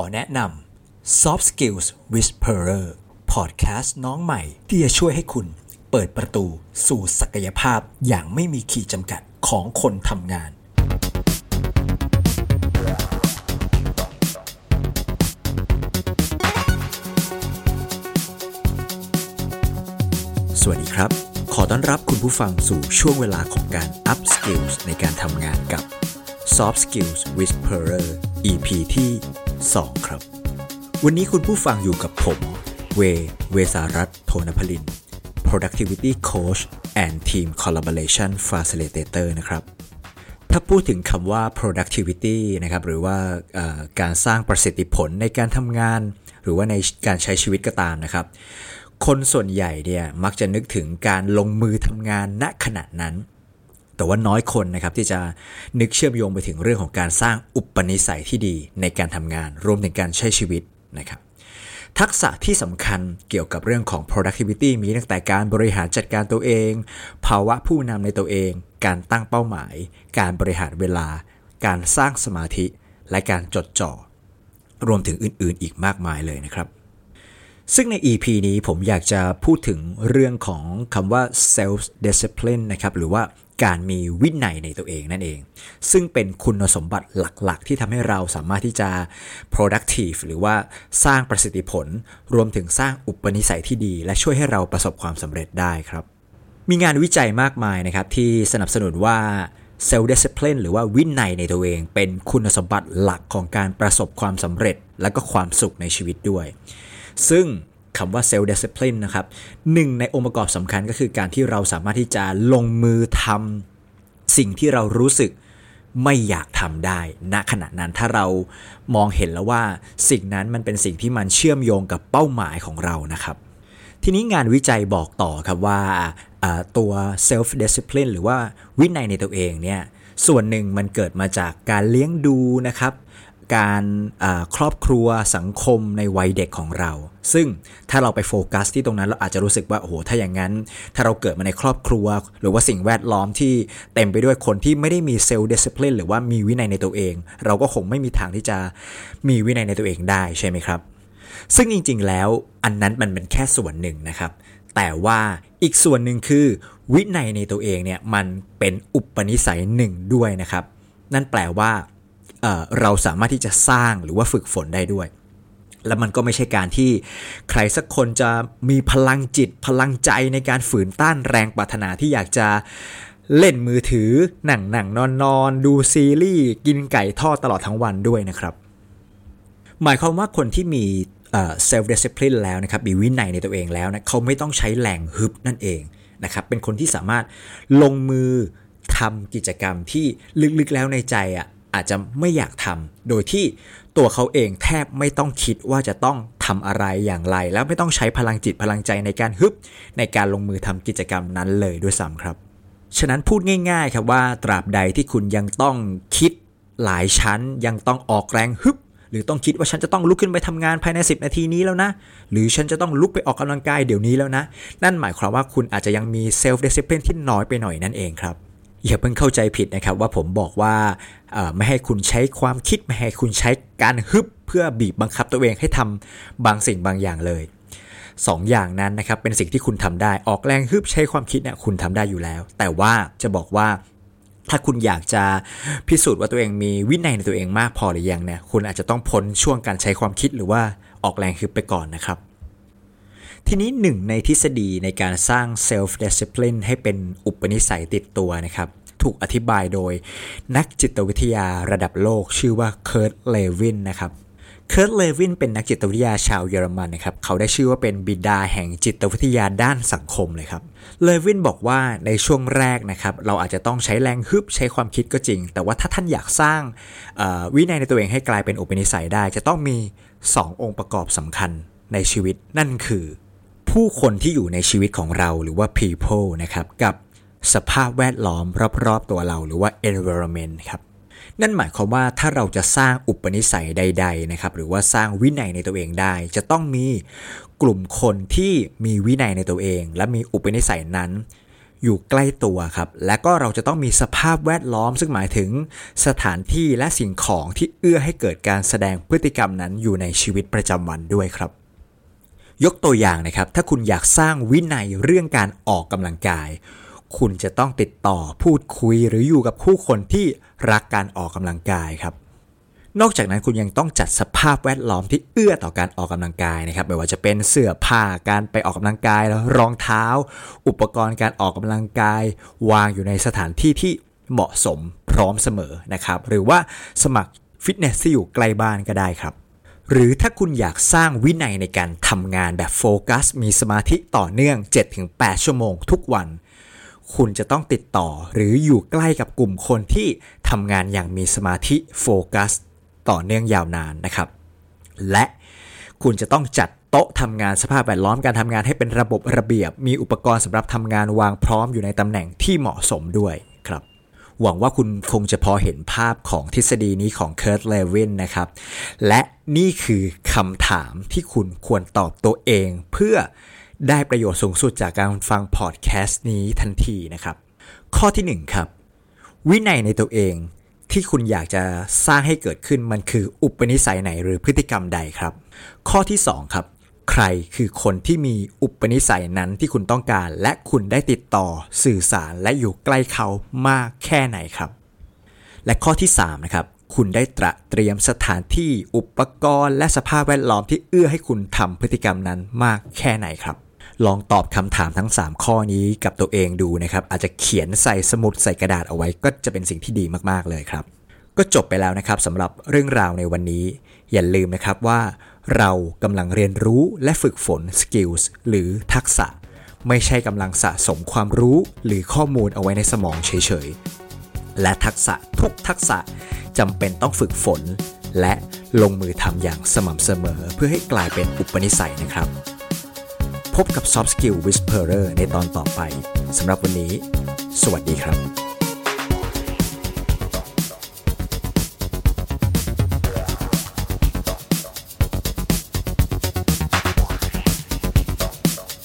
อแนะนำ Soft Skills Whisperer Podcast น้องใหม่ที่จะช่วยให้คุณเปิดประตูสู่ศักยภาพอย่างไม่มีขีดจำกัดของคนทำงานสวัสดีครับขอต้อนรับคุณผู้ฟังสู่ช่วงเวลาของการ Up Skills ในการทำงานกับ Soft Skills Whisperer EP ที่ 2 ครับวันนี้คุณผู้ฟังอยู่กับผมเวสารัตน์ โทนพลิน Productivity Coach and Team Collaboration Facilitator นะครับถ้าพูดถึงคำว่า productivity นะครับหรือว่าการสร้างประสิทธิผลในการทำงานหรือว่าในการใช้ชีวิตก็ตามนะครับคนส่วนใหญ่เนี่ยมักจะนึกถึงการลงมือทำงานณขณะนั้นแต่ว่าน้อยคนนะครับที่จะนึกเชื่อมโยงไปถึงเรื่องของการสร้างอุปนิสัยที่ดีในการทำงานรวมถึงการใช้ชีวิตนะครับทักษะที่สำคัญเกี่ยวกับเรื่องของ productivity มีตั้งแต่การบริหารจัดการตัวเองภาวะผู้นำในตัวเองการตั้งเป้าหมายการบริหารเวลาการสร้างสมาธิและการจดจ่อรวมถึงอื่นๆอีกมากมายเลยนะครับซึ่งใน EP นี้ผมอยากจะพูดถึงเรื่องของคำว่า Self-Discipline นะครับหรือว่าการมีวินัยในตัวเองนั่นเองซึ่งเป็นคุณสมบัติหลักๆที่ทำให้เราสามารถที่จะ productive หรือว่าสร้างประสิทธิผลรวมถึงสร้างอุปนิสัยที่ดีและช่วยให้เราประสบความสำเร็จได้ครับมีงานวิจัยมากมายนะครับที่สนับสนุนว่า Self-Discipline หรือว่าวินัยในตัวเองเป็นคุณสมบัติหลักของการประสบความสำเร็จและก็ความสุขในชีวิตด้วยซึ่งคำว่า Self-Discipline นะครับหนึ่งในองค์ประกอบสำคัญก็คือการที่เราสามารถที่จะลงมือทำสิ่งที่เรารู้สึกไม่อยากทำได้ณขณะนั้นถ้าเรามองเห็นแล้วว่าสิ่งนั้นมันเป็นสิ่งที่มันเชื่อมโยงกับเป้าหมายของเรานะครับทีนี้งานวิจัยบอกต่อครับว่าตัว Self-Discipline หรือว่าวินัยในตัวเองเนี่ยส่วนหนึ่งมันเกิดมาจากการเลี้ยงดูนะครับการครอบครัวสังคมในวัยเด็กของเราซึ่งถ้าเราไปโฟกัสที่ตรงนั้นเราอาจจะรู้สึกว่าโอ้โหถ้าอย่างนั้นถ้าเราเกิดมาในครอบครัวหรือว่าสิ่งแวดล้อมที่เต็มไปด้วยคนที่ไม่ได้มีเซลฟ์ดิสซิปลินหรือว่ามีวินัยในตัวเองเราก็คงไม่มีทางที่จะมีวินัยในตัวเองได้ใช่ไหมครับซึ่งจริงๆแล้วอันนั้นมันเป็นแค่ส่วนหนึ่งนะครับแต่ว่าอีกส่วนหนึ่งคือวินัยในตัวเองเนี่ยมันเป็นอุปนิสัยหนึ่งด้วยนะครับนั่นแปลว่าเราสามารถที่จะสร้างหรือว่าฝึกฝนได้ด้วยและมันก็ไม่ใช่การที่ใครสักคนจะมีพลังจิตพลังใจในการฝืนต้านแรงปรารถนาที่อยากจะเล่นมือถือนั่งนอนดูซีรีส์กินไก่ทอดตลอดทั้งวันด้วยนะครับหมายความว่าคนที่มีself discipline แล้วนะครับมีวินัยในตัวเองแล้วนะเขาไม่ต้องใช้แรงฮึบนั่นเองนะครับเป็นคนที่สามารถลงมือทำกิจกรรมที่ลึกๆแล้วในใจอาจจะไม่อยากทำโดยที่ตัวเขาเองแทบไม่ต้องคิดว่าจะต้องทำอะไรอย่างไรแล้วไม่ต้องใช้พลังจิตพลังใจในการฮึบในการลงมือทำกิจกรรมนั้นเลยด้วยซ้ำครับฉะนั้นพูดง่ายๆครับว่าตราบใดที่คุณยังต้องคิดหลายชั้นยังต้องออกแรงฮึบหรือต้องคิดว่าฉันจะต้องลุกขึ้นไปทำงานภายใน10นาทีนี้แล้วนะหรือฉันจะต้องลุกไปออกกำลังกายเดี๋ยวนี้แล้วนะนั่นหมายความว่าคุณอาจจะยังมีเซลฟ์ดิสซิปลินที่น้อยไปหน่อยนั่นเองครับอย่าเพิ่งเข้าใจผิดนะครับว่าผมบอกว่าไม่ให้คุณใช้ความคิดไม่ให้คุณใช้การฮึบเพื่อบีบบังคับตัวเองให้ทำบางสิ่งบางอย่างเลย2 อย่างนั้นนะครับเป็นสิ่งที่คุณทำได้ออกแรงฮึบใช้ความคิดเนี่ยคุณทำได้อยู่แล้วแต่ว่าจะบอกว่าถ้าคุณอยากจะพิสูจน์ว่าตัวเองมีวินัยในตัวเองมากพอหรือยังเนี่ยคุณอาจจะต้องพ้นช่วงการใช้ความคิดหรือว่าออกแรงฮึบไปก่อนนะครับทีนี้หนึ่งในทฤษฎีในการสร้าง Self-Discipline ให้เป็นอุปนิสัยติดตัวนะครับถูกอธิบายโดยนักจิตวิทยาระดับโลกชื่อว่าเคิร์ท เลวินนะครับเคิร์ท เลวินเป็นนักจิตวิทยาชาวเยอรมันนะครับเขาได้ชื่อว่าเป็นบิดาแห่งจิตวิทยาด้านสังคมเลยครับเลวินบอกว่าในช่วงแรกนะครับเราอาจจะต้องใช้แรงฮึบใช้ความคิดก็จริงแต่ว่าถ้าท่านอยากสร้างวินัยในตัวเองให้กลายเป็นอุปนิสัยได้จะต้องมี2 องค์ประกอบสำคัญในชีวิตนั่นคือผู้คนที่อยู่ในชีวิตของเราหรือว่า people นะครับกับสภาพแวดล้อมรอบๆตัวเราหรือว่า environment ครับนั่นหมายความว่าถ้าเราจะสร้างอุปนิสัยใดๆนะครับหรือว่าสร้างวินัยในตัวเองได้จะต้องมีกลุ่มคนที่มีวินัยในตัวเองและมีอุปนิสัยนั้น อยู่ใกล้ตัวครับและก็เราจะต้องมีสภาพแวดล้อมซึ่งหมายถึงสถานที่และสิ่งของที่เอื้อให้เกิดการแสดงพฤติกรรมนั้นอยู่ในชีวิตประจำวันด้วยครับยกตัวอย่างนะครับถ้าคุณอยากสร้างวินัยเรื่องการออกกำลังกายคุณจะต้องติดต่อพูดคุยหรืออยู่กับผู้คนที่รักการออกกำลังกายครับนอกจากนั้นคุณยังต้องจัดสภาพแวดล้อมที่เอื้อต่อการออกกำลังกายนะครับไม่ว่าจะเป็นเสื้อผ้าการไปออกกำลังกายแล้วรองเท้าอุปกรณ์การออกกำลังกายวางอยู่ในสถานที่ที่เหมาะสมพร้อมเสมอนะครับหรือว่าสมัครฟิตเนสที่อยู่ใกล้บ้านก็ได้ครับหรือถ้าคุณอยากสร้างวินัยในการทำงานแบบโฟกัสมีสมาธิต่อเนื่อง 7-8 ชั่วโมงทุกวันคุณจะต้องติดต่อหรืออยู่ใกล้กับกลุ่มคนที่ทำงานอย่างมีสมาธิโฟกัสต่อเนื่องยาวนานนะครับและคุณจะต้องจัดโต๊ะทำงานสภาพแวดล้อมการทำงานให้เป็นระบบระเบียบมีอุปกรณ์สำหรับทำงานวางพร้อมอยู่ในตำแหน่งที่เหมาะสมด้วยครับหวังว่าคุณคงจะพอเห็นภาพของทฤษฎีนี้ของเคิร์ท เลวินนะครับและนี่คือคำถามที่คุณควรตอบตัวเองเพื่อได้ประโยชน์สูงสุดจากการฟังพอดแคสต์นี้ทันทีนะครับข้อที่1ครับวินัยในตัวเองที่คุณอยากจะสร้างให้เกิดขึ้นมันคืออุปนิสัยไหนหรือพฤติกรรมใดครับข้อที่2ครับใครคือคนที่มีอุปนิสัยนั้นที่คุณต้องการและคุณได้ติดต่อสื่อสารและอยู่ใกล้เขามากแค่ไหนครับและข้อที่3นะครับคุณได้เตรียมสถานที่อุปกรณ์และสภาพแวดล้อมที่เอื้อให้คุณทำพฤติกรรมนั้นมากแค่ไหนครับลองตอบคำถามทั้ง3ข้อนี้กับตัวเองดูนะครับอาจจะเขียนใส่สมุดใส่กระดาษเอาไว้ก็จะเป็นสิ่งที่ดีมากๆเลยครับก็จบไปแล้วนะครับสำหรับเรื่องราวในวันนี้อย่าลืมนะครับว่าเรากำลังเรียนรู้และฝึกฝน skills หรือทักษะไม่ใช่กำลังสะสมความรู้หรือข้อมูลเอาไว้ในสมองเฉยๆและทักษะทุกทักษะจำเป็นต้องฝึกฝนและลงมือทำอย่างสม่ำเสมอเพื่อให้กลายเป็นอุปนิสัยนะครับพบกับ Soft Skills Whisperer ในตอนต่อไปสำหรับวันนี้สวัสดีครับ